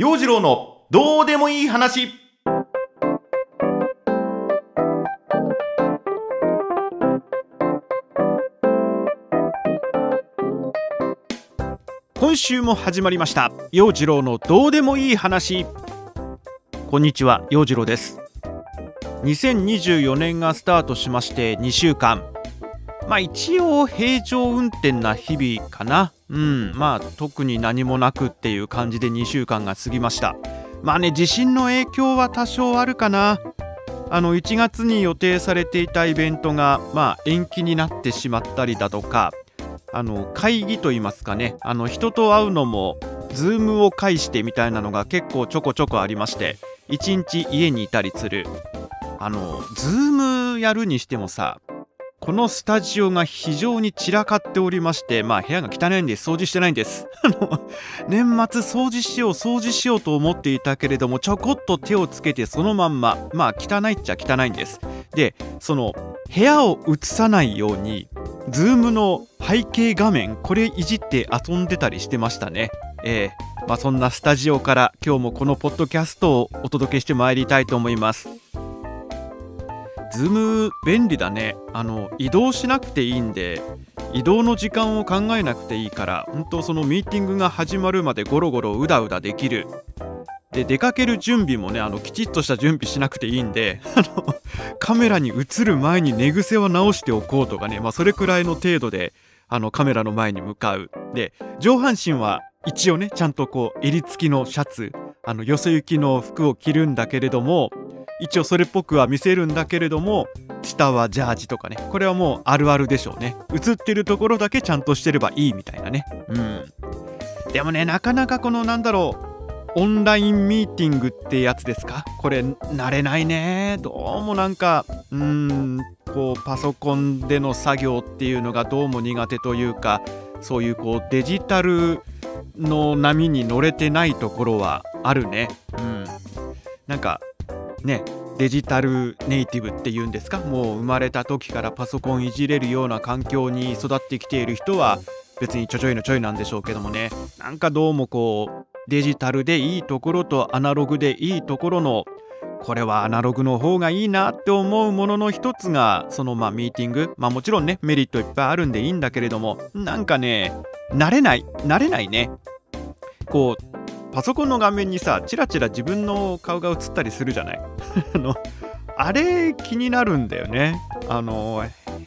陽次郎のどうでもいい話。今週も始まりました陽次郎のどうでもいい話。こんにちは、陽次郎です。2024年がスタートしまして2週間、一応平常運転な日々かな。特に何もなくっていう感じで2週間が過ぎました。地震の影響は多少あるかな。1月に予定されていたイベントが延期になってしまったりだとか、会議といいますかね、人と会うのも Zoom を介してみたいなのが結構ちょこちょこありまして、1日家にいたりする。Zoom やるにしてもさ、このスタジオが非常に散らかっておりまして、部屋が汚いんで掃除してないんです。年末掃除しようと思っていたけれども、ちょこっと手をつけてそのまんま、汚いっちゃ汚いんです。で、その部屋を映さないように、Zoom の背景画面、これいじって遊んでたりしてましたね。そんなスタジオから今日もこのポッドキャストをお届けしてまいりたいと思います。ズーム便利だね。移動しなくていいんで、移動の時間を考えなくていいから、本当そのミーティングが始まるまでゴロゴロうだうだできる。で、出かける準備もね、きちっとした準備しなくていいんで、カメラに映る前に寝癖は直しておこうとかね、それくらいの程度でカメラの前に向かう。で、上半身は一応ね、ちゃんとこう襟付きのシャツ、よそ行きの服を着るんだけれども、一応それっぽくは見せるんだけれども、下はジャージとかね、これはもうあるあるでしょうね。映ってるところだけちゃんとしてればいいみたいなね。でもね、なかなかこのオンラインミーティングってやつですか、これ慣れないね。どうもこうパソコンでの作業っていうのがどうも苦手というか、そういうこうデジタルの波に乗れてないところはあるね。デジタルネイティブっていうんですか、もう生まれた時からパソコンいじれるような環境に育ってきている人は別にちょいなんでしょうけどもね、どうもこうデジタルでいいところとアナログでいいところの、これはアナログの方がいいなって思うものの一つが、そのミーティング、もちろんね、メリットいっぱいあるんでいいんだけれども、慣れないね。こうパソコンの画面にさ、チラチラ自分の顔が映ったりするじゃない。あれ気になるんだよね。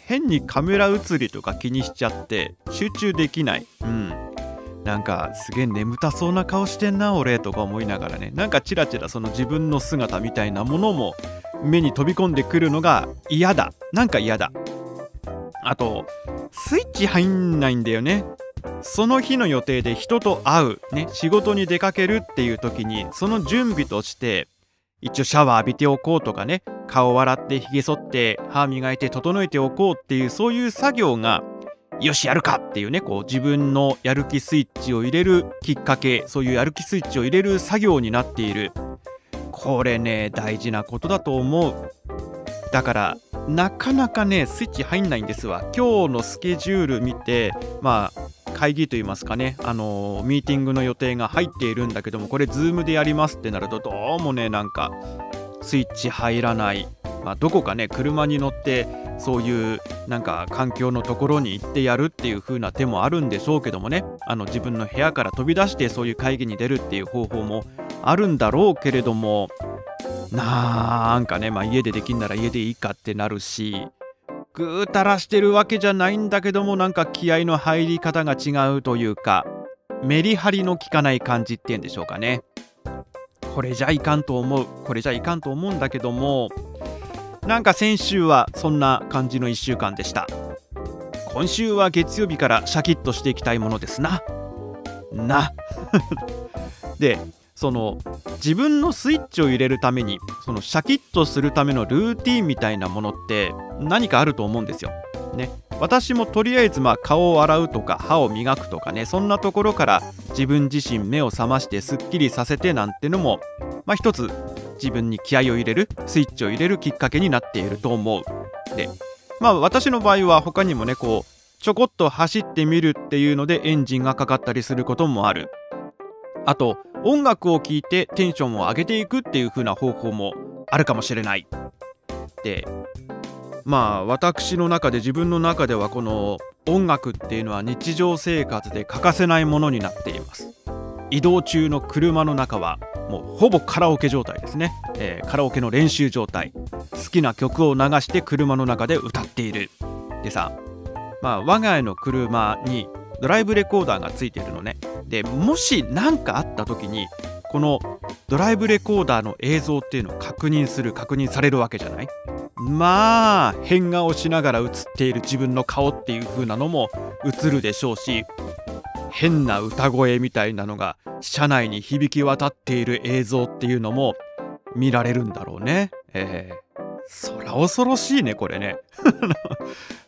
変にカメラ映りとか気にしちゃって集中できない。すげえ眠たそうな顔してんな俺とか思いながらね、チラチラその自分の姿みたいなものも目に飛び込んでくるのが嫌だ。嫌だ。あとスイッチ入んないんだよね。その日の予定で人と会う、仕事に出かけるっていう時に、その準備として一応シャワー浴びておこうとかね、顔洗ってひげ剃って歯磨いて整えておこうっていう、そういう作業がよしやるかっていうね、こう自分のやる気スイッチを入れるきっかけ、そういうやる気スイッチを入れる作業になっている。これね、大事なことだと思う。だからなかなかね、スイッチ入んないんですわ。今日のスケジュール見て、会議といいますかね、ミーティングの予定が入っているんだけども、これ Zoom でやりますってなると、どうもね、スイッチ入らない。どこかね、車に乗ってそういう環境のところに行ってやるっていう風な手もあるんでしょうけどもね、自分の部屋から飛び出してそういう会議に出るっていう方法もあるんだろうけれども、家でできんなら家でいいかってなるし、ぐうたらしてるわけじゃないんだけども、気合の入り方が違うというか、メリハリの効かない感じっていうんでしょうかね。これじゃいかんと思うんだけども、先週はそんな感じの1週間でした。今週は月曜日からシャキッとしていきたいものですな。で、その自分のスイッチを入れるために、そのシャキッとするためのルーティンみたいなものって何かあると思うんですよ。私もとりあえず顔を洗うとか歯を磨くとかね、そんなところから自分自身目を覚ましてすっきりさせてなんてのも、一つ自分に気合を入れる、スイッチを入れるきっかけになっていると思う。で、私の場合は他にもね、こうちょこっと走ってみるっていうのでエンジンがかかったりすることもある。あと音楽を聴いてテンションを上げていくっていう風な方法もあるかもしれない。で、まあ私の中で自分の中ではこの音楽っていうのは日常生活で欠かせないものになっています。移動中の車の中はもうほぼカラオケ状態ですね。カラオケの練習状態。好きな曲を流して車の中で歌っている。でさ、まあ我が家の車にドライブレコーダーがついているのね。でもし何かあった時にこのドライブレコーダーの映像っていうのを確認されるわけじゃない。まあ変顔しながら映っている自分の顔っていう風なのも映るでしょうし、変な歌声みたいなのが車内に響き渡っている映像っていうのも見られるんだろうね。そら恐ろしいねこれね。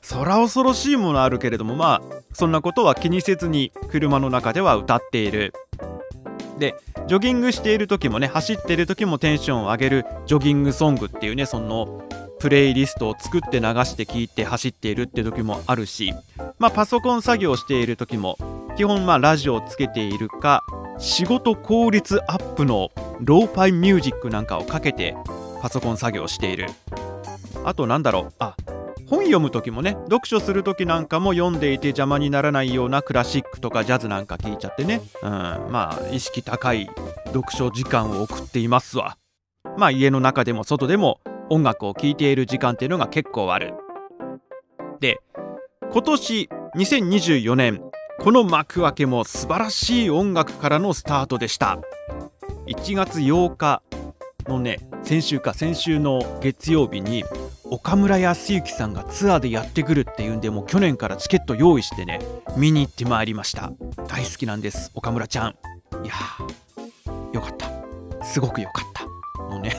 そら恐ろしいものあるけれども、まあそんなことは気にせずに車の中では歌っている。でジョギングしている時もね、走っている時もテンションを上げるジョギングソングっていうね、そのプレイリストを作って流して聴いて走っているって時もあるし、まあパソコン作業している時も基本まあラジオをつけているか、仕事効率アップのローファイミュージックなんかをかけてパソコン作業している。あとなんだろう、あ、本読む時もね、読書する時なんかも読んでいて邪魔にならないようなクラシックとかジャズなんか聴いちゃってね、まあ意識高い読書時間を送っていますわ。まあ家の中でも外でも音楽を聴いている時間っていうのが結構ある。で今年2024年この幕開けも素晴らしい音楽からのスタートでした。1月8日のね、先週の月曜日に岡村康之さんがツアーでやってくるっていうんで、もう去年からチケット用意してね、見に行ってまいりました。大好きなんです、岡村ちゃん。いやーよかった、すごくよかった。もうね、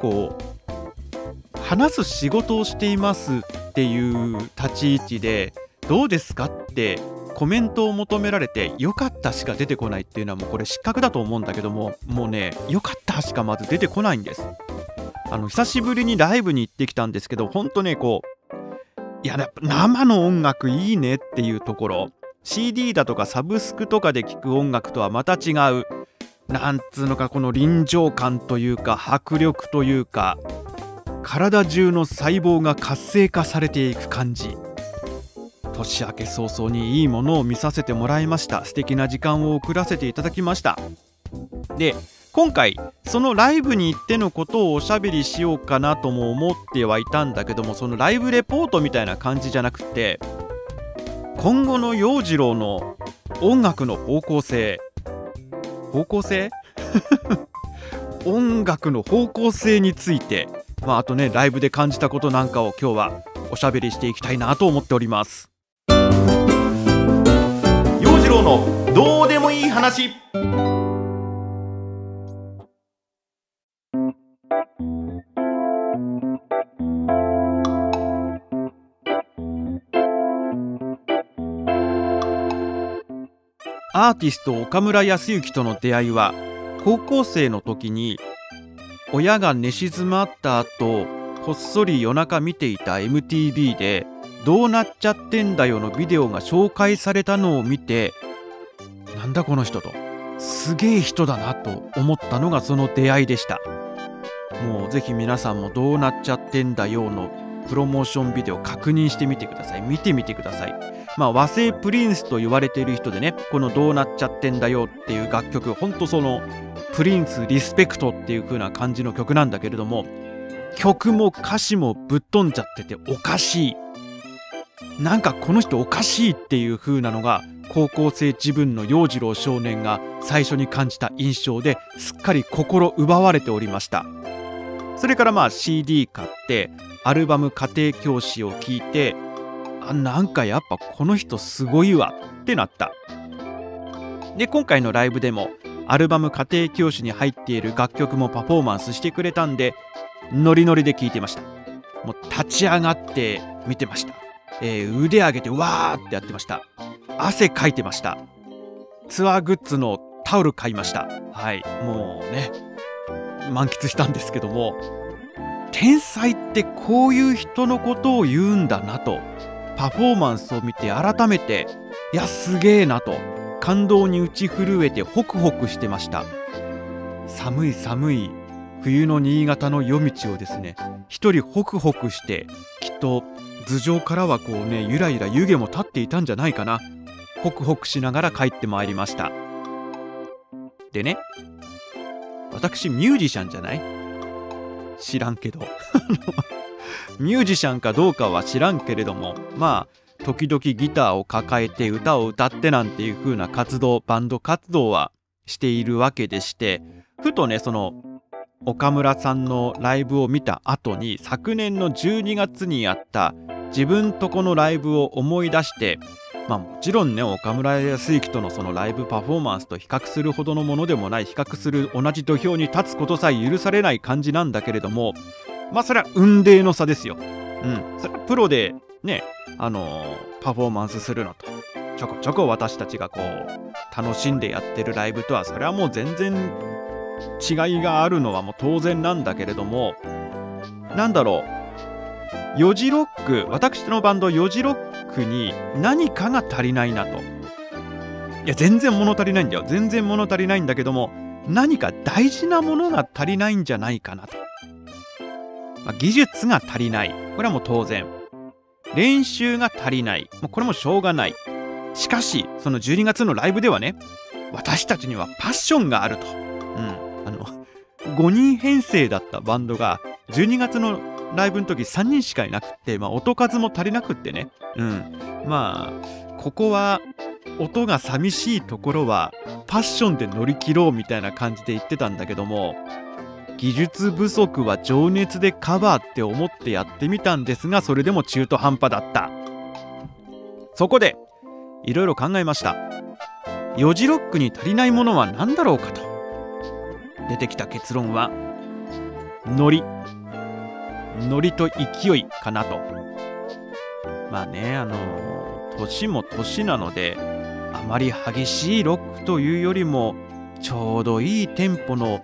こう話す仕事をしていますっていう立ち位置でどうですかってコメントを求められてよかったしか出てこないっていうのはもうこれ失格だと思うんだけども、もうねよかったしかまず出てこないんです。久しぶりにライブに行ってきたんですけど、ほんとねこうやっぱ生の音楽いいねっていうところ、 CD だとかサブスクとかで聴く音楽とはまた違う、なんつうのか、この臨場感というか迫力というか、体中の細胞が活性化されていく感じ。年明け早々にいいものを見させてもらいました。素敵な時間を送らせていただきました。で今回そのライブに行ってのことをおしゃべりしようかなとも思ってはいたんだけども、そのライブレポートみたいな感じじゃなくて、今後の陽次郎の音楽の方向性音楽の方向性について、まああとねライブで感じたことなんかを今日はおしゃべりしていきたいなと思っております。陽次郎のどうでもいい話。アーティスト岡村康之との出会いは高校生の時に、親が寝静まった後こっそり夜中見ていた MTV でどうなっちゃってんだよのビデオが紹介されたのを見て、なんだこの人と、すげえ人だなと思ったのがその出会いでした。もうぜひ皆さんもどうなっちゃってんだよのプロモーションビデオ確認してみてください。見てみてください。まあ和製プリンスと言われている人でね、このどうなっちゃってんだよっていう楽曲、ほんとそのプリンスリスペクトっていう風な感じの曲なんだけれども、曲も歌詞もぶっ飛んじゃってておかしい、なんかこの人おかしいっていう風なのが高校生自分の陽次郎少年が最初に感じた印象で、すっかり心奪われておりました。それからまあ CD 買ってアルバム家庭教師を聴いて、あ、なんかやっぱこの人すごいわってなった。で今回のライブでもアルバム家庭教師に入っている楽曲もパフォーマンスしてくれたんで、ノリノリで聴いてました。もう立ち上がって見てました。腕上げてわーってやってました。汗かいてました。ツアーグッズのタオル買いました。はい、もうね満喫したんですけども、天才ってこういう人のことを言うんだなと、パフォーマンスを見て改めていやすげえなと感動に打ち震えてホクホクしてました。寒い寒い冬の新潟の夜道をですね、一人ホクホクして、きっと頭上からはこうね、ゆらゆら湯気も立っていたんじゃないかな。ホクホクしながら帰ってまいりました。でね、私ミュージシャンじゃない？知らんけどミュージシャンかどうかは知らんけれども、まあ時々ギターを抱えて歌を歌ってなんていう風な活動、バンド活動はしているわけでして、ふとね、その岡村さんのライブを見た後に、昨年の12月にやった自分とこのライブを思い出して、まあもちろんね、岡村康之とのそのライブパフォーマンスと比較するほどのものでもない、比較する同じ土俵に立つことさえ許されない感じなんだけれども、まあそれは雲泥の差ですよ。それはプロでね、パフォーマンスするのと、ちょこちょこ私たちがこう楽しんでやってるライブとは、それはもう全然違いがあるのはもう当然なんだけれども、なんだろう、ヨジロック、私のバンドヨジロックに何かが足りないなと。いや全然物足りないんだよ、全然物足りないんだけども、何か大事なものが足りないんじゃないかなと。技術が足りない、これはもう当然。練習が足りない、これもしょうがない。しかしその12月のライブではね、私たちにはパッションがあると。5人編成だったバンドが12月のライブの時3人しかいなくって、音数も足りなくってね、まあここは音が寂しいところはパッションで乗り切ろうみたいな感じで言ってたんだけども、技術不足は情熱でカバーって思ってやってみたんですが、それでも中途半端だった。そこでいろいろ考えました。ヨジロックに足りないものは何だろうかと。出てきた結論はノリと勢いかなと。まあね、年も年なので、あまり激しいロックというよりもちょうどいいテンポの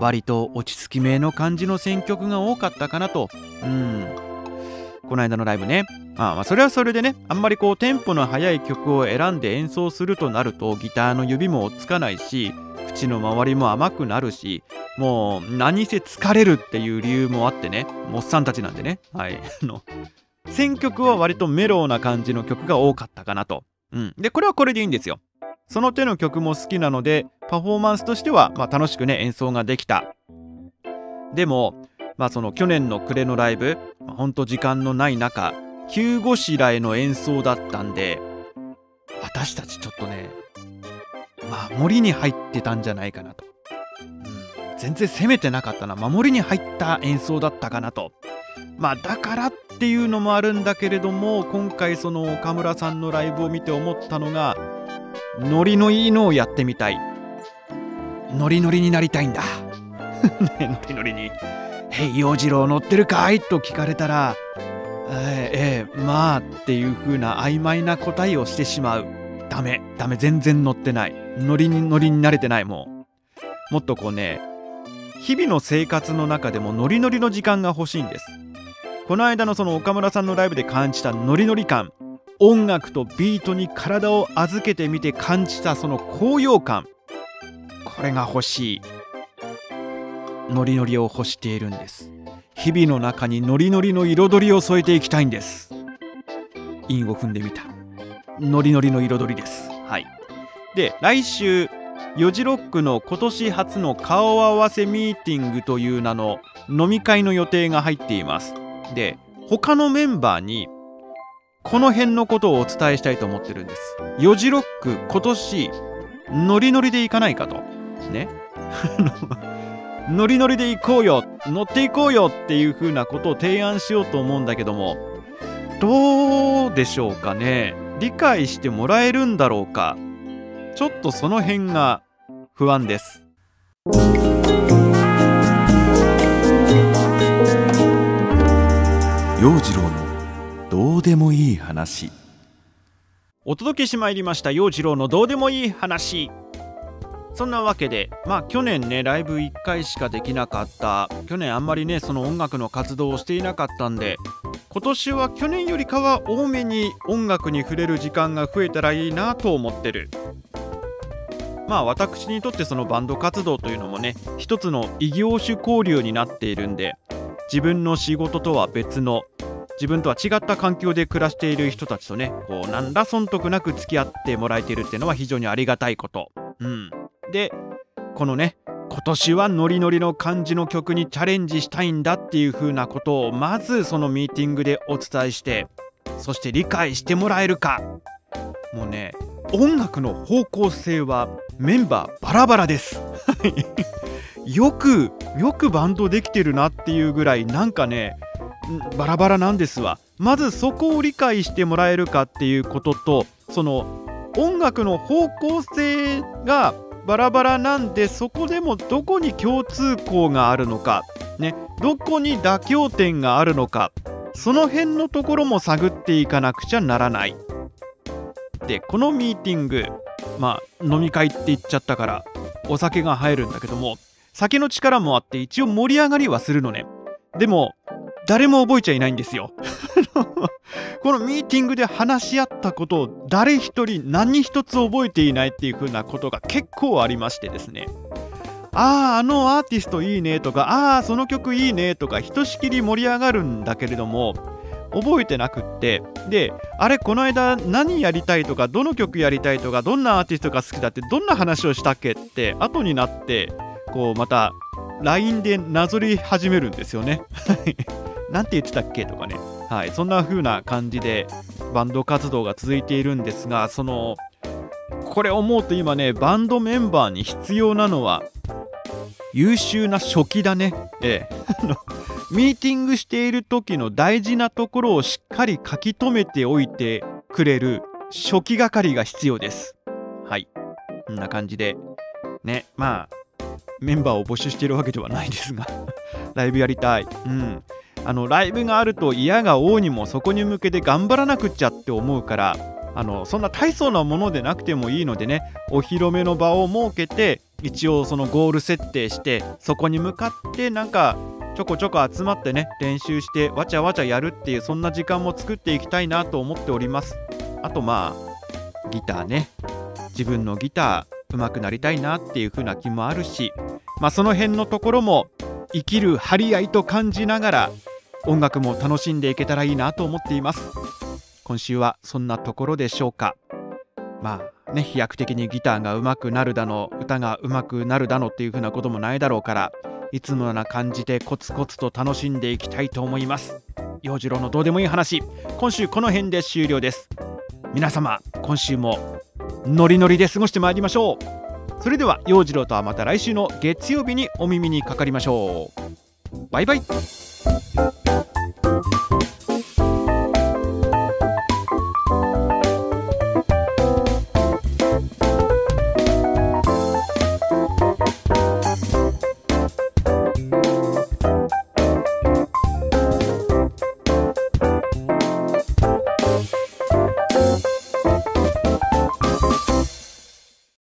割と落ち着きめの感じの選曲が多かったかなと。この間のライブね、まあそれはそれでね、あんまりこうテンポの速い曲を選んで演奏するとなると、ギターの指もつかないし、口の周りも甘くなるし、もう何せ疲れるっていう理由もあってね、おっさんたちなんでね、選曲は割とメローな感じの曲が多かったかなと。でこれはこれでいいんですよ。その手の曲も好きなので、パフォーマンスとしては楽しくね、演奏ができた。でも、その去年の暮れのライブ、ほんと時間のない中、急ごしらえの演奏だったんで、私たちちょっとね、守りに入ってたんじゃないかなと。全然攻めてなかったな、守りに入った演奏だったかなと。だからっていうのもあるんだけれども、今回その岡村さんのライブを見て思ったのが、ノリのいいのをやってみたい。ノリノリになりたいんだ、ね、ノリノリに「へい洋次郎乗ってるかい？」と聞かれたら「まあ」っていう風な曖昧な答えをしてしまう。ダメ、全然乗ってない。ノリに慣れてない。もっとこうね、日々の生活の中でもノリノリの時間が欲しいんです。この間のその岡村さんのライブで感じたノリノリ感、音楽とビートに体を預けてみて感じたその高揚感、これが欲しい。ノリノリを欲しているんです。日々の中にノリノリの彩りを添えていきたいんです。韻を踏んでみた。ノリノリの彩りです。で、来週ヨジロックの今年初の顔合わせミーティングという名の飲み会の予定が入っています。で、他のメンバーにこの辺のことをお伝えしたいと思ってるんです。ヨジロック今年ノリノリでいかないかとねノリノリで行こうよ、乗っていこうよっていう風なことを提案しようと思うんだけども、どうでしょうかね。理解してもらえるんだろうか。ちょっとその辺が不安です。洋次郎のどうでもいい話。お届けしまいりました洋次郎のどうでもいい話。そんなわけで、去年ね、ライブ1回しかできなかった。去年あんまりね、その音楽の活動をしていなかったんで、今年は去年よりかは多めに音楽に触れる時間が増えたらいいなと思ってる。まあ私にとってそのバンド活動というのもね、一つの異業種交流になっているんで、自分の仕事とは別の、自分とは違った環境で暮らしている人たちとね、こうなんだ損得なく付き合ってもらえているっていうのは非常にありがたいこと。で、このね、今年はノリノリの感じの曲にチャレンジしたいんだっていう風なことをまずそのミーティングでお伝えして、そして理解してもらえるか。もうね、音楽の方向性はメンバーバラバラですよくバンドできてるなっていうぐらい、なんかねバラバラなんですわ。まずそこを理解してもらえるかっていうことと、その音楽の方向性がバラバラなんで、そこでもどこに共通項があるのか、ね、どこに妥協点があるのか、その辺のところも探っていかなくちゃならない。で、このミーティング、まあ飲み会って言っちゃったからお酒が入るんだけども、酒の力もあって一応盛り上がりはするのね。でも誰も覚えちゃいないんですよこのミーティングで話し合ったことを誰一人何一つ覚えていないっていう風なことが結構ありましてですね、あのアーティストいいねとか、その曲いいねとか、ひとしきり盛り上がるんだけれども覚えてなくって、であれこの間何やりたいとか、どの曲やりたいとか、どんなアーティストが好きだって、どんな話をしたっけって後になってこうまた LINE でなぞり始めるんですよねなんて言ってたっけとかね、はい、そんな風な感じでバンド活動が続いているんですが、そのこれ思うと今ね、バンドメンバーに必要なのは優秀な初期だね。ミーティングしている時の大事なところをしっかり書き留めておいてくれる初期係が必要です。はい、こんな感じでね、まあメンバーを募集しているわけではないですがライブやりたい。ライブがあると嫌が応にもそこに向けて頑張らなくっちゃって思うから、そんな大層なものでなくてもいいのでね、お披露目の場を設けて一応そのゴール設定して、そこに向かってなんかちょこちょこ集まってね、練習してわちゃわちゃやるっていう、そんな時間も作っていきたいなと思っております。あとまあギターね、自分のギター上手くなりたいなっていう風な気もあるし、まあその辺のところも生きる張り合いと感じながら音楽も楽しんでいけたらいいなと思っています。今週はそんなところでしょうか。まあね、飛躍的にギターが上手くなるだの、歌が上手くなるだのっていう風なこともないだろうから、いつものような感じでコツコツと楽しんでいきたいと思います。陽次郎のどうでもいい話、今週この辺で終了です。皆様今週もノリノリで過ごしてまいりましょう。それでは陽次郎とはまた来週の月曜日にお耳にかかりましょう。バイバイ。